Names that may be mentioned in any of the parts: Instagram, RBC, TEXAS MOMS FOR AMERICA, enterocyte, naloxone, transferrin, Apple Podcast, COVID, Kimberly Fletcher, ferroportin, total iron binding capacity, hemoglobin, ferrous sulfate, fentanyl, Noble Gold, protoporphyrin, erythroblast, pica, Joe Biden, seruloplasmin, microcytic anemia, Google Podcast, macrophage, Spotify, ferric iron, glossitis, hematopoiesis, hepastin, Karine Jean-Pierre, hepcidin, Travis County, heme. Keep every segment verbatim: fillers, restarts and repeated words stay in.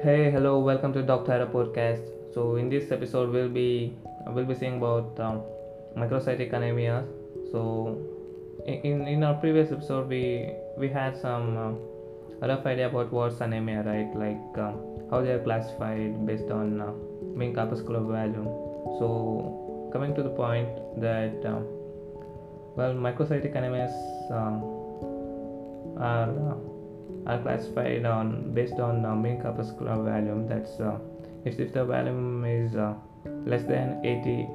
Hey, hello, welcome to Doc Thyro Podcast. So in this episode we'll be we'll be seeing about um, microcytic anemia. So in in our previous episode we we had some um, rough idea about what's anemia, right? Like um, how they are classified based on uh, mean corpuscular value. So coming to the point that um, well, microcytic anemias um, are uh, are classified on based on uh, mean corpuscular volume. That's uh, if, if the volume is uh, less than eighty,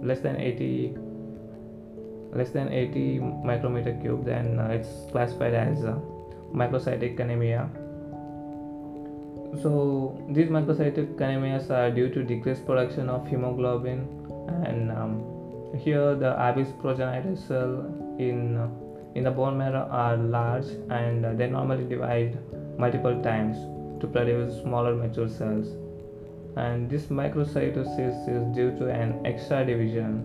less than eighty, less than eighty micrometer cube, then uh, it's classified as uh, microcytic anemia. So these microcytic anemias are due to decreased production of hemoglobin, and um, here the R B C progenitor cell in uh, in the bone marrow are large, and uh, they normally divide multiple times to produce smaller mature cells, and this microcytosis is due to an extra division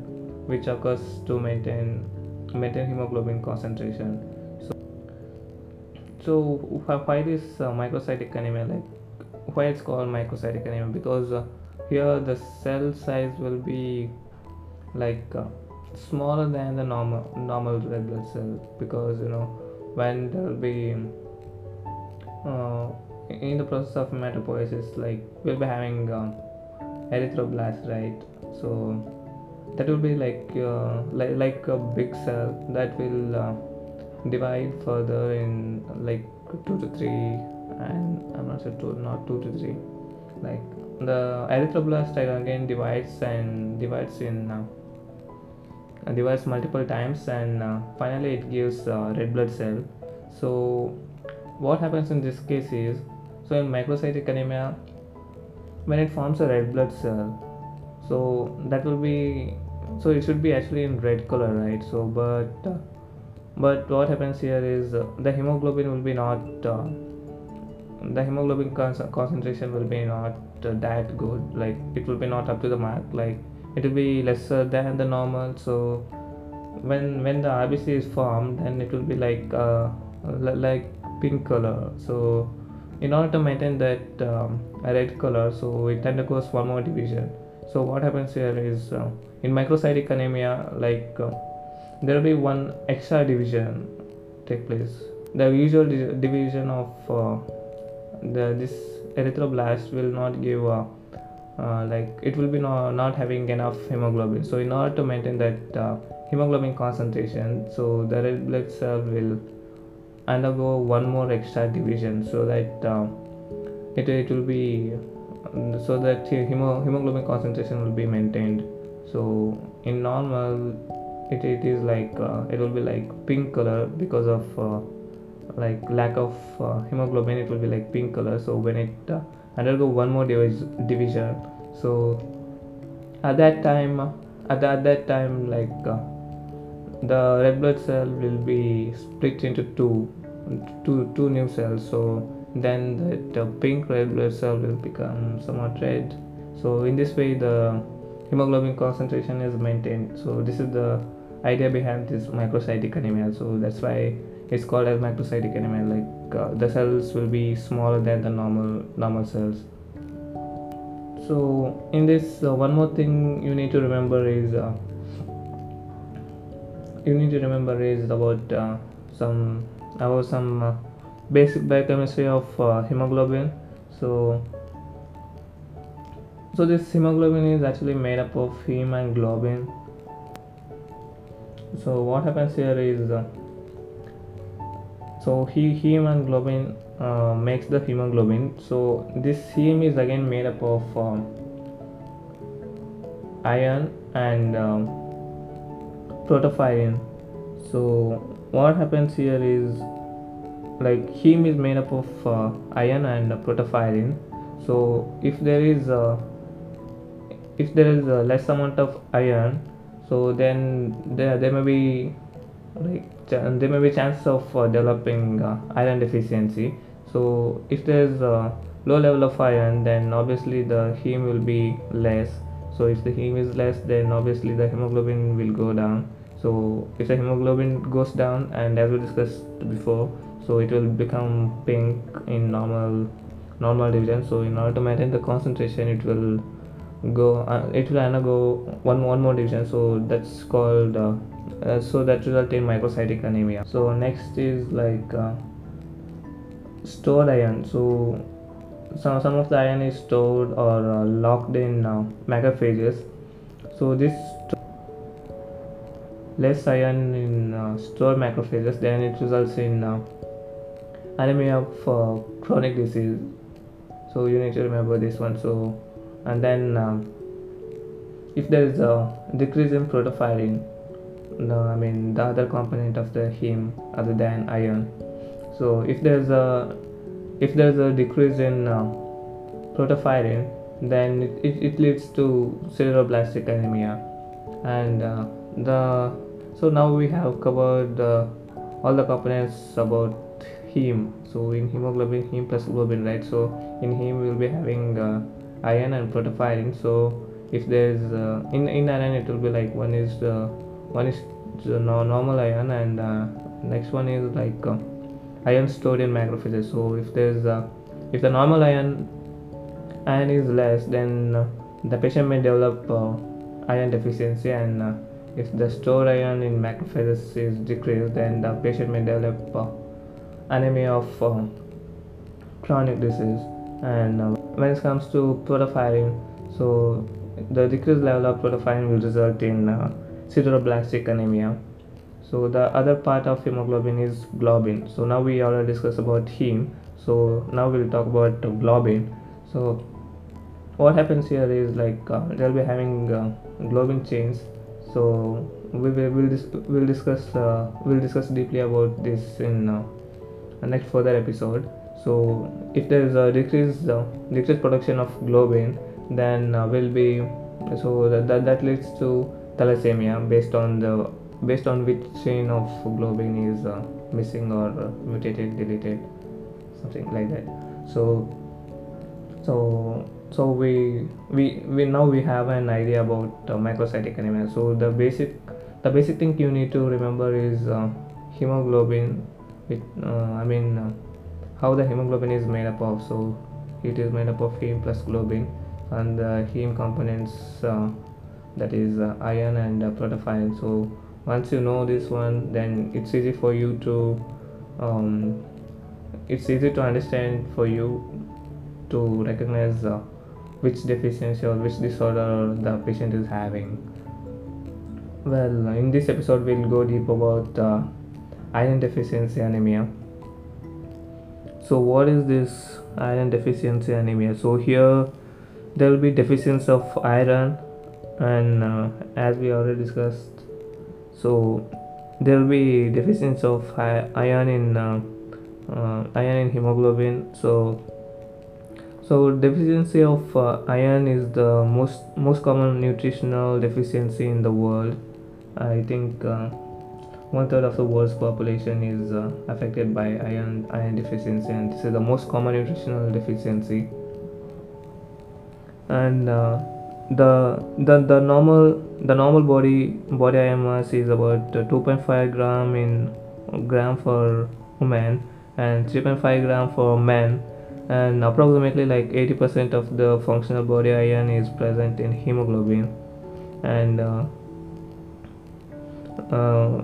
which occurs to maintain maintain hemoglobin concentration. So, so why this uh, microcytic anemia, like why it's called microcytic anemia? Because uh, here the cell size will be like uh, smaller than the normal normal red blood cell, because you know when there will be uh, in the process of hematopoiesis, like we'll be having uh, erythroblast, right? So that will be like uh, like like a big cell that will uh, divide further in like two to three, and I'm not sure two not two to three. Like the erythroblast again divides and divides in. Uh, divides multiple times, and uh, finally it gives uh, red blood cell. So what happens in this case is, so in microcytic anemia, when it forms a red blood cell, so that will be, so it should be actually in red color, right? So but uh, but what happens here is uh, the hemoglobin will be not uh, the hemoglobin con- concentration will be not uh, that good, like it will be not up to the mark, like it will be lesser than the normal. So when when the R B C is formed, then it will be like uh, l- like pink color. So in order to maintain that um, red color, so it undergoes one more division. So what happens here is uh, in microcytic anemia, like uh, there will be one extra division take place. The usual di- division of uh, the this erythroblast will not give uh, Uh, like it will be no, not having enough hemoglobin. So in order to maintain that uh, hemoglobin concentration, so the red blood cell will undergo one more extra division, so that uh, it, it will be so that hemo, hemoglobin concentration will be maintained. So in normal it, it is like uh, it will be like pink color because of uh, like lack of uh, hemoglobin. It will be like pink color. So when it uh, undergo one more division, so at that time at that, at that time like uh, the red blood cell will be split into two two two new cells. So then that uh, pink red blood cell will become somewhat red. So in this way the hemoglobin concentration is maintained. So this is the idea behind this microcytic anemia. So that's why it's called as microcytic anemia. Like uh, the cells will be smaller than the normal normal cells. So in this, uh, one more thing you need to remember is uh, you need to remember is about uh, some about some uh, basic biochemistry of uh, hemoglobin. So so this hemoglobin is actually made up of heme and globin. So what happens here is. Uh, So he, heme and globin uh, makes the hemoglobin. So this heme is again made up of um, iron and um, protoporphyrin. So what happens here is, like heme is made up of uh, iron and protoporphyrin. So if there is a, if there is a less amount of iron, so then there there may be like. And there may be chances of uh, developing uh, iron deficiency. So if there is a low level of iron, then obviously the heme will be less. So if the heme is less, then obviously the hemoglobin will go down. So if the hemoglobin goes down, and as we discussed before, so it will become pink in normal normal division. So in order to maintain the concentration, it will go uh, it will undergo one one more division. So that's called uh, uh, so that result in microcytic anemia. So next is like uh, stored iron. So some some of the iron is stored or uh, locked in uh, macrophages. So this less iron in uh, stored macrophages, then it results in uh, anemia of uh, chronic disease. So you need to remember this one. So and then uh, if there is a decrease in protoporphyrin, no, I mean the other component of the heme other than iron. So if there is a if there is a decrease in uh, protoporphyrin, then it, it, it leads to sideroblastic anemia. And uh, the so now we have covered uh, all the components about heme. So in hemoglobin, heme plus globin, right? So in heme we will be having uh, iron and protoporphyrin. So if there is uh, in in iron, it will be like one is the one is the normal iron, and uh, next one is like uh, iron stored in macrophages. So if there is uh, if the normal iron iron is less, then uh, the patient may develop uh, iron deficiency, and uh, if the stored iron in macrophages is decreased, then the patient may develop uh, anemia of uh, chronic disease. And uh, when it comes to protoporphyrin, so the decreased level of protoporphyrin will result in uh, sideroblastic anemia. So the other part of hemoglobin is globin. So now we already discussed about heme. So now we'll talk about globin. So what happens here is like uh, they'll be having uh, globin chains. So we will we'll dis we'll discuss uh, we'll discuss deeply about this in uh, the next further episode. So if there is a decrease uh, decreased production of globin, then uh, will be so that, that that leads to thalassemia based on the based on which chain of globin is uh, missing or uh, mutated, deleted, something like that. So so so we we we now we have an idea about uh, microcytic anemia. So the basic the basic thing you need to remember is uh, hemoglobin. With uh, I mean uh, how the hemoglobin is made up of. So it is made up of heme plus globin, and the heme components uh, that is uh, iron and uh, protoporphyrin. So once you know this one, then it's easy for you to um, it's easy to understand for you to recognize uh, which deficiency or which disorder the patient is having. Well, in this episode we'll go deep about uh, iron deficiency anemia. So what is this iron deficiency anemia? So here there will be deficiency of iron, and uh, as we already discussed, so there will be deficiency of iron in uh, uh, iron in hemoglobin. So so deficiency of uh, iron is the most most common nutritional deficiency in the world. I think uh, one third of the world's population is uh, affected by iron iron deficiency, and this is the most common nutritional deficiency. And uh, the the the normal the normal body body iron mass is about two point five gram in gram for women and three point five gram for men, and approximately like eighty percent of the functional body iron is present in hemoglobin. And uh, uh,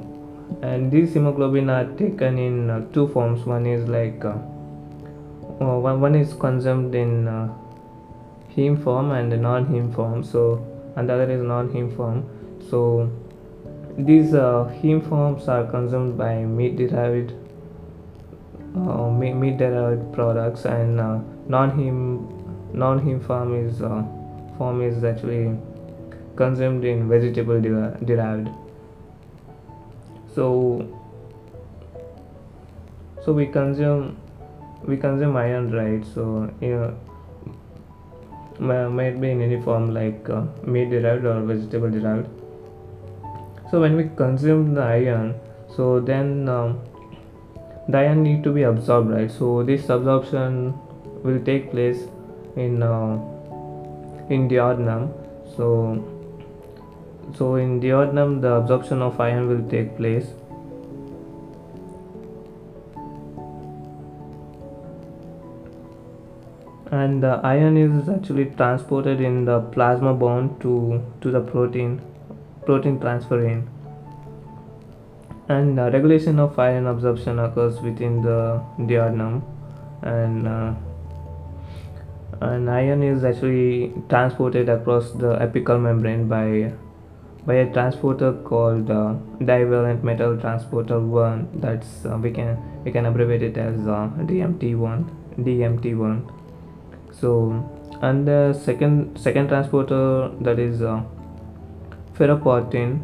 and these hemoglobin are taken in uh, two forms. One is like uh, one one is consumed in uh, heme form and the non-heme form. So and the other is non-heme form. So these uh, heme forms are consumed by meat-derived uh, meat-derived products, and uh, non-heme non-heme form is uh, form is actually consumed in vegetable-derived. So so we consume we consume iron, right? So you know, might be in any form like uh, meat derived or vegetable derived. So when we consume the iron, so then um, the iron need to be absorbed, right? So this absorption will take place in uh, in duodenum. So so in duodenum the absorption of iron will take place. and the iron is actually transported in the plasma bound to to the protein protein transferrin, and uh, regulation of iron absorption occurs within the duodenum, and uh, and iron is actually transported across the apical membrane by by a transporter called uh, divalent metal transporter one. That's uh, we can we can abbreviate it as uh, D M T one. So, and the second second transporter, that is uh, ferroportin,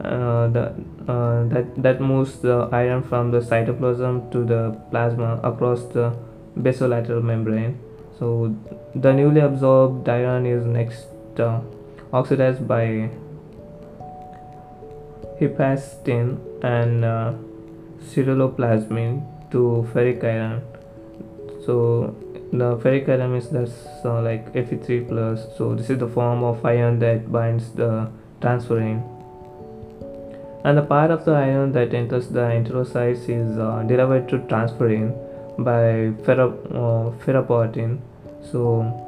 uh, the uh, that that moves the iron from the cytoplasm to the plasma across the basolateral membrane. So the newly absorbed iron is next uh, oxidized by hepastin and uh, seruloplasmin to ferric iron. So the ferric iron is that's uh, like F E three plus. So this is the form of iron that binds the transferrin, and the part of the iron that enters the enterocytes is uh, derived to transferrin by ferro uh, ferroportin. So.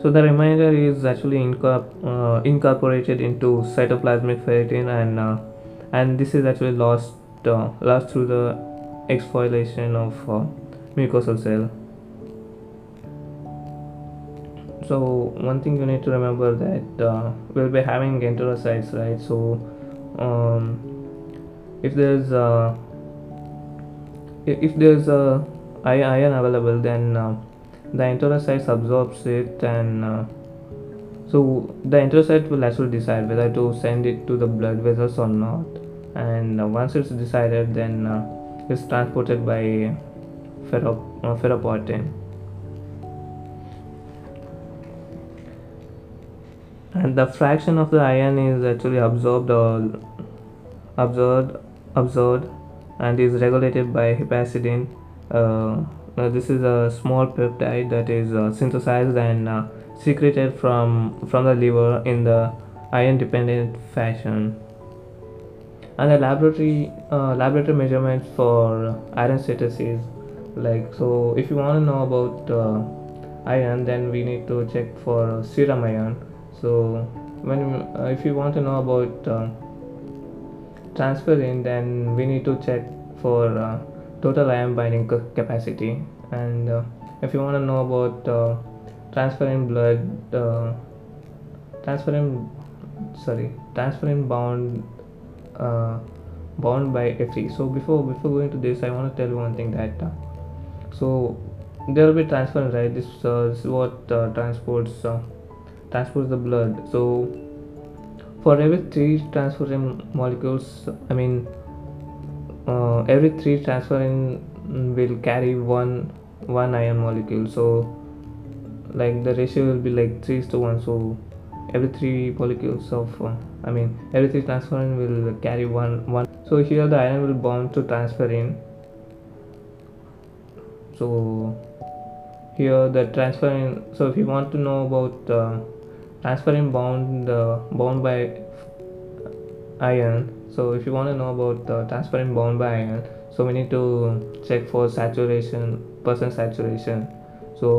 So the remainder is actually incorpor uh, incorporated into cytoplasmic ferritin, and uh, and this is actually lost uh, lost through the exfoliation of uh, mucosal cell. So one thing you need to remember that uh, we'll be having enterocytes, right? So um, if there's uh, if there's a uh, iron available, then uh, the enterocyte absorbs it, and uh, so the enterocyte will actually decide whether to send it to the blood vessels or not, and uh, once it's decided, then uh, it's transported by ferro uh, ferroportin. And the fraction of the iron is actually absorbed or absorbed absorbed and is regulated by hepcidin. uh, Uh, this is a small peptide that is uh, synthesized and uh, secreted from from the liver in the iron dependent fashion. And the laboratory uh, laboratory measurements for iron status is like, so if you want to know about uh, iron, then we need to check for serum iron. So when uh, if you want to know about uh, transferrin, then we need to check for uh, total iron binding capacity. And uh, if you want to know about uh, transferrin blood uh, transferrin sorry transferrin bound uh, bound by F E. So before before going to this, I want to tell you one thing that uh, so there will be transferrin, right? This, uh, this is what uh, transports uh, transports the blood. So for every three transferrin molecules, I mean Uh, every three transferrin will carry one one iron molecule. So like the ratio will be like three is to one. So every three molecules of uh, I mean every three transferrin will carry one one. So here the iron will bound to transferrin. So here the transferrin, so if you want to know about uh, transferrin bound uh, bound by iron, so if you want to know about uh, transferrin bound by iron, so we need to check for saturation, percent saturation. So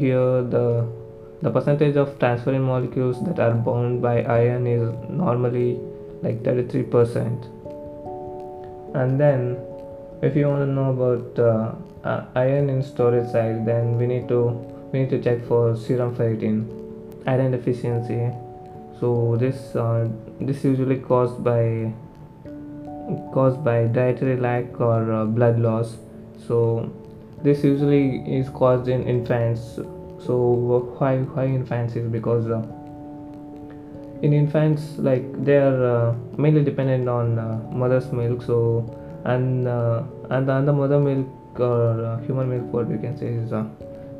here the the percentage of transferrin molecules that are bound by iron is normally like thirty-three percent. And then if you want to know about uh, uh, iron in storage side, then we need to we need to check for serum ferritin, iron deficiency. So this uh, this usually caused by caused by dietary lack or uh, blood loss. So this usually is caused in infants. So why why infants is because uh, in infants, like they are uh, mainly dependent on uh, mother's milk. So and uh, and, the, and the mother milk or uh, human milk, what we can say is uh,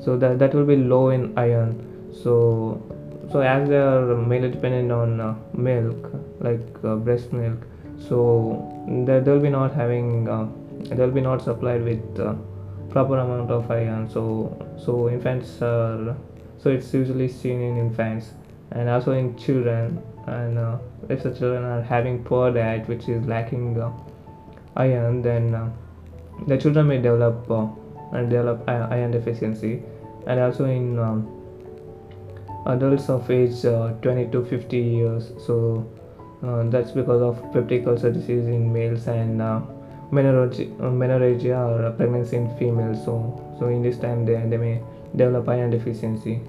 so that that will be low in iron. So So as they are mainly dependent on uh, milk, like uh, breast milk, so they will be not having, uh, they will be not supplied with uh, proper amount of iron. So so infants are, so it's usually seen in infants and also in children. And uh, if the children are having poor diet which is lacking uh, iron, then uh, the children may develop uh, and develop iron deficiency. and also in um, adults of age uh, twenty to fifty years. So uh, that's because of peptic ulcer disease in males and uh, menorrhagia or pregnancy in females. So so in this time they, they may develop iron deficiency.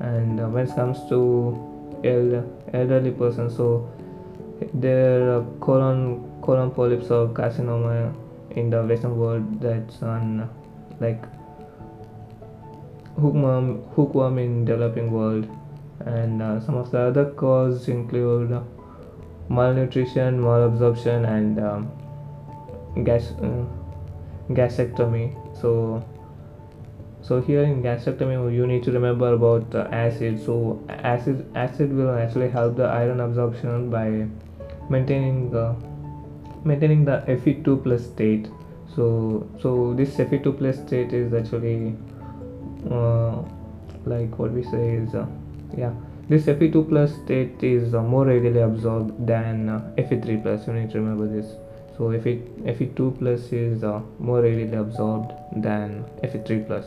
And uh, when it comes to elder, elderly persons, so their uh, colon colon polyps or carcinoma in the western world, that's on uh, like hookworm hookworm in developing world. And uh, some of the other causes include uh, malnutrition, malabsorption, and um, gas uh, gastrectomy. So so here in gastrectomy you need to remember about uh, acid. So acid acid will actually help the iron absorption by maintaining the maintaining the F E two plus state. So so this F E two plus state is actually uh, like what we say is uh, yeah this F E two plus state is uh, more readily absorbed than uh, F E three plus. You need to remember this. So if it F E two plus is uh, more readily absorbed than F E three plus.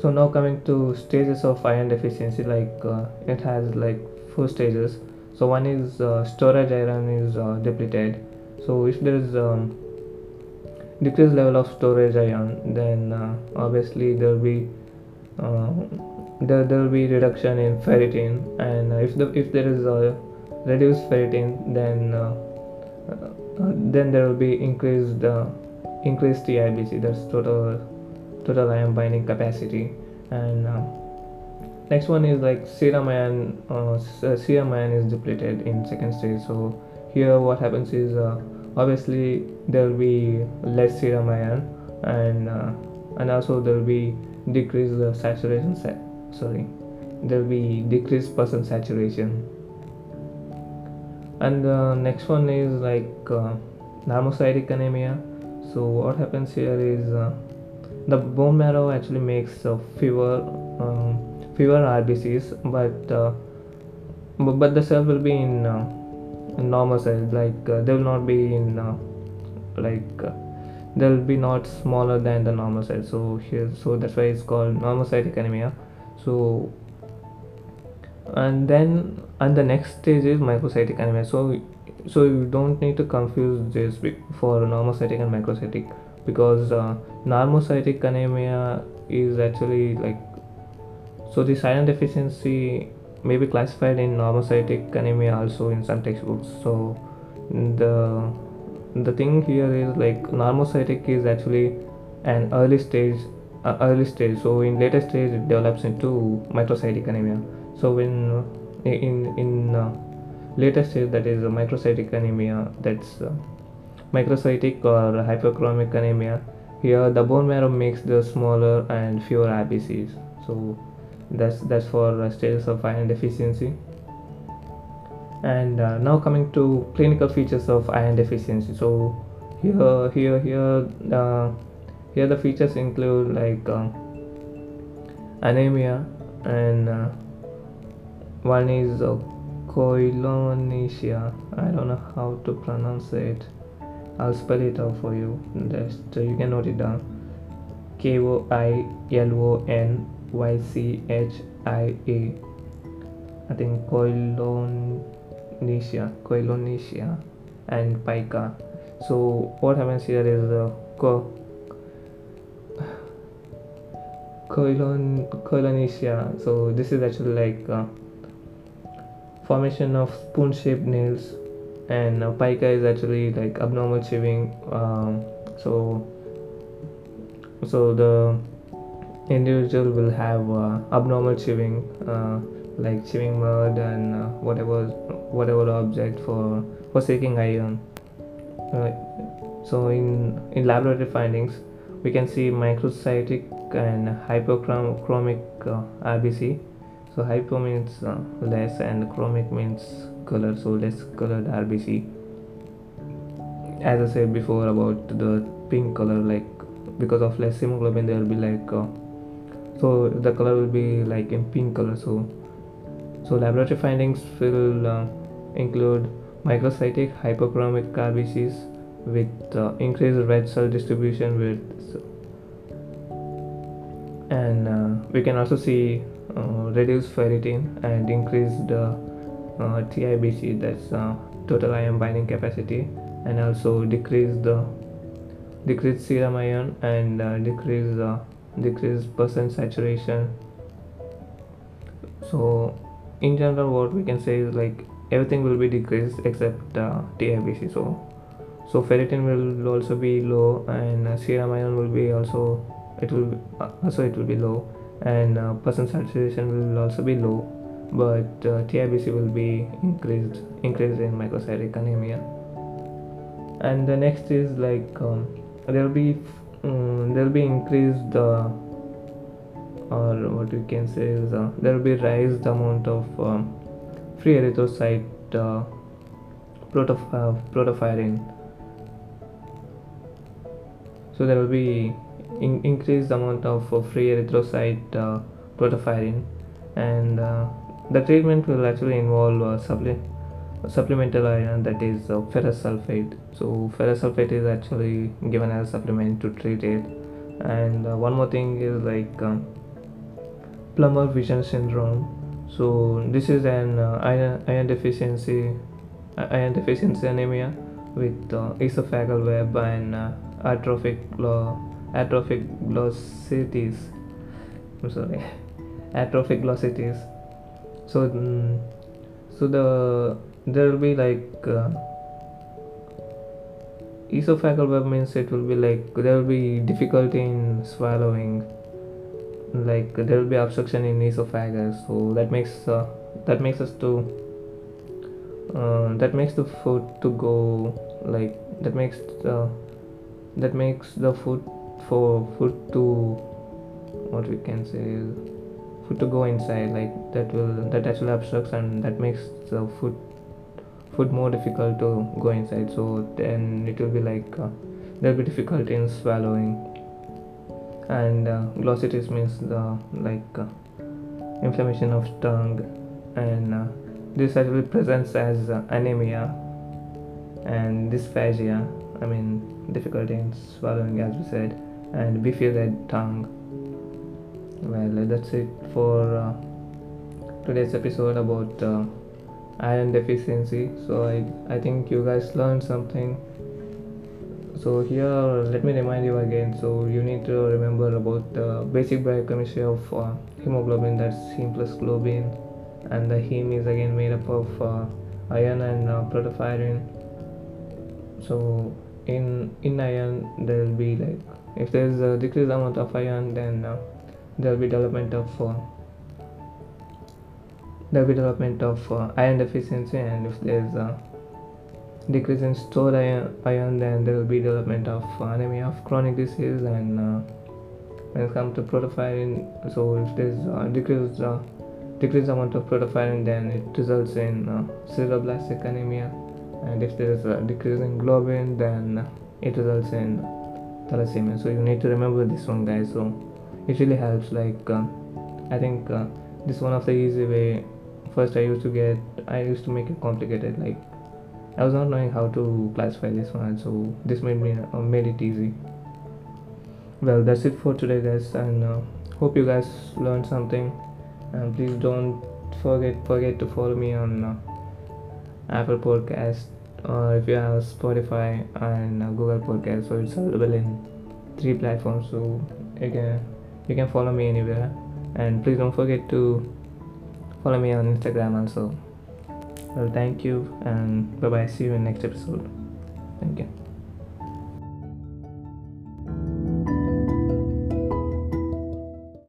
So now coming to stages of iron deficiency, like uh, it has like four stages. So one is uh, storage iron is uh, depleted. So if there is um, decreased level of storage iron, then uh, obviously there will be uh, there there will be reduction in ferritin. And uh, if the if there is a reduced ferritin, then uh, Uh, then there will be increased uh, increased T I B C, that's total total iron binding capacity. And uh, next one is like serum iron uh, serum iron is depleted in second stage. So here what happens is uh, obviously there will be less serum iron, and uh, and also there will be decreased uh, saturation sa sorry there will be decreased percent saturation. And the uh, next one is like uh, hemocytic anemia. So what happens here is uh, the bone marrow actually makes uh, fewer um, fewer R B Cs, but uh, but the cell will be in, uh, in normal size. Like uh, they will not be in uh, like uh, they will be not smaller than the normal size. So here, so that's why it's called hemocytic anemia. So and then and the next stage is microcytic anemia. So so you don't need to confuse this for normocytic and microcytic, because uh, normocytic anemia is actually like, so this iron deficiency may be classified in normocytic anemia also in some textbooks. So the the thing here is like normocytic is actually an early stage uh, early stage. So in later stage it develops into microcytic anemia. So when uh, in in uh, later stage, that is uh, microcytic anemia, that's uh, microcytic or hypochromic anemia. Here the bone marrow makes the smaller and fewer R B Cs. So that's that's for uh, stages of iron deficiency. And uh, now coming to clinical features of iron deficiency. So here here here uh, here the features include like uh, anemia, and uh, one is uh, koilonychia. I don't know how to pronounce it. I'll spell it out for you. Just uh, you can note it down. K O I L O N Y C H I A. I think koilonychia, koilonychia, and pica. So what happens here is uh, ko. Koilon koilonychia. So this is actually like. Uh, formation of spoon-shaped nails, and uh, pica is actually like abnormal chewing. Um, so, so the individual will have uh, abnormal chewing, uh, like chewing mud and uh, whatever, whatever object for for seeking iron. Uh, so in in laboratory findings, we can see microcytic and hypochromic uh, R B C. So hypo means uh, less, and chromic means color, so less colored R B C. As I said before about the pink color, like because of less hemoglobin there will be like uh, so the color will be like in pink color. So so laboratory findings will uh, include microcytic hypochromic R B Cs with uh, increased red cell distribution with and uh, we can also see uh, reduced ferritin and increased uh, uh, T I B C, that's uh, total iron binding capacity, and also decrease the decreased serum iron and uh, decrease uh, decreased percent saturation. So in general, what we can say is like everything will be decreased except uh, T I B C. So so ferritin will also be low, and uh, serum iron will be also it will be, uh, also it will be low, and uh, percent saturation will also be low, but uh, T I B C will be increased increased in microcytic anemia. And the next is like um, there will be um, there will be increased uh, or what we can say is uh, there will be raised amount of um, free erythrocyte uh, protof uh, protoporphyrin. So there will be in increased amount of uh, free erythrocyte uh, protoporphyrin, and uh, the treatment will actually involve uh, suppli supplemental iron, that is uh, ferrous sulfate. So ferrous sulfate is actually given as a supplement to treat it. And uh, one more thing is like um, Plummer-Vinson syndrome. So this is an uh, iron, iron deficiency uh, iron deficiency anemia with uh, esophageal web and uh, atrophic uh, atrophic glossitis. I'm sorry, atrophic glossitis. So mm, so the there will be like uh, esophageal web means it will be like there will be difficulty in swallowing. Like there will be obstruction in esophagus, so that makes uh, that makes us to uh, that makes the food to go like that makes uh, that makes the food for food to what we can say is food to go inside, like that will that actually obstructs, and that makes the food food more difficult to go inside. So then it will be like uh, there will be difficulty in swallowing. And uh, glossitis means the like uh, inflammation of tongue, and uh, this actually presents as uh, anemia and dysphagia, I mean difficulty in swallowing as we said, and beefy red tongue. Well, that's it for uh, today's episode about uh, iron deficiency. So I, I think you guys learned something. So here, let me remind you again, so you need to remember about the basic biochemistry of uh, hemoglobin, that's heme plus globin, and the heme is again made up of uh, iron and uh, protoporphyrin. So in in iron, there will be like, if there is a decreased amount of iron, then uh, there will be development of uh, there will be development of uh, iron deficiency, and if there is a decrease in stored iron, iron, then there will be development of anemia of chronic disease. And uh, when it comes to protoporphyrin, so if there is uh, decreased uh, decreased amount of protoporphyrin, then it results in uh, sideroblastic anemia, and if there is a decrease in globin, then it results in thalassemia. So you need to remember this one, guys. So it really helps. Like uh, I think uh, this is one of the easy way. First, I used to get I used to make it complicated, like I was not knowing how to classify this one, so this made me uh, made it easy. Well, that's it for today, guys, and uh, hope you guys learned something. And please don't forget forget to follow me on uh, Apple Podcast, or if you have Spotify and uh, Google Podcast. So it's available in three platforms, so you can you can follow me anywhere. And please don't forget to follow me on Instagram also. Well, thank you, and bye bye. See you in next episode. Thank you.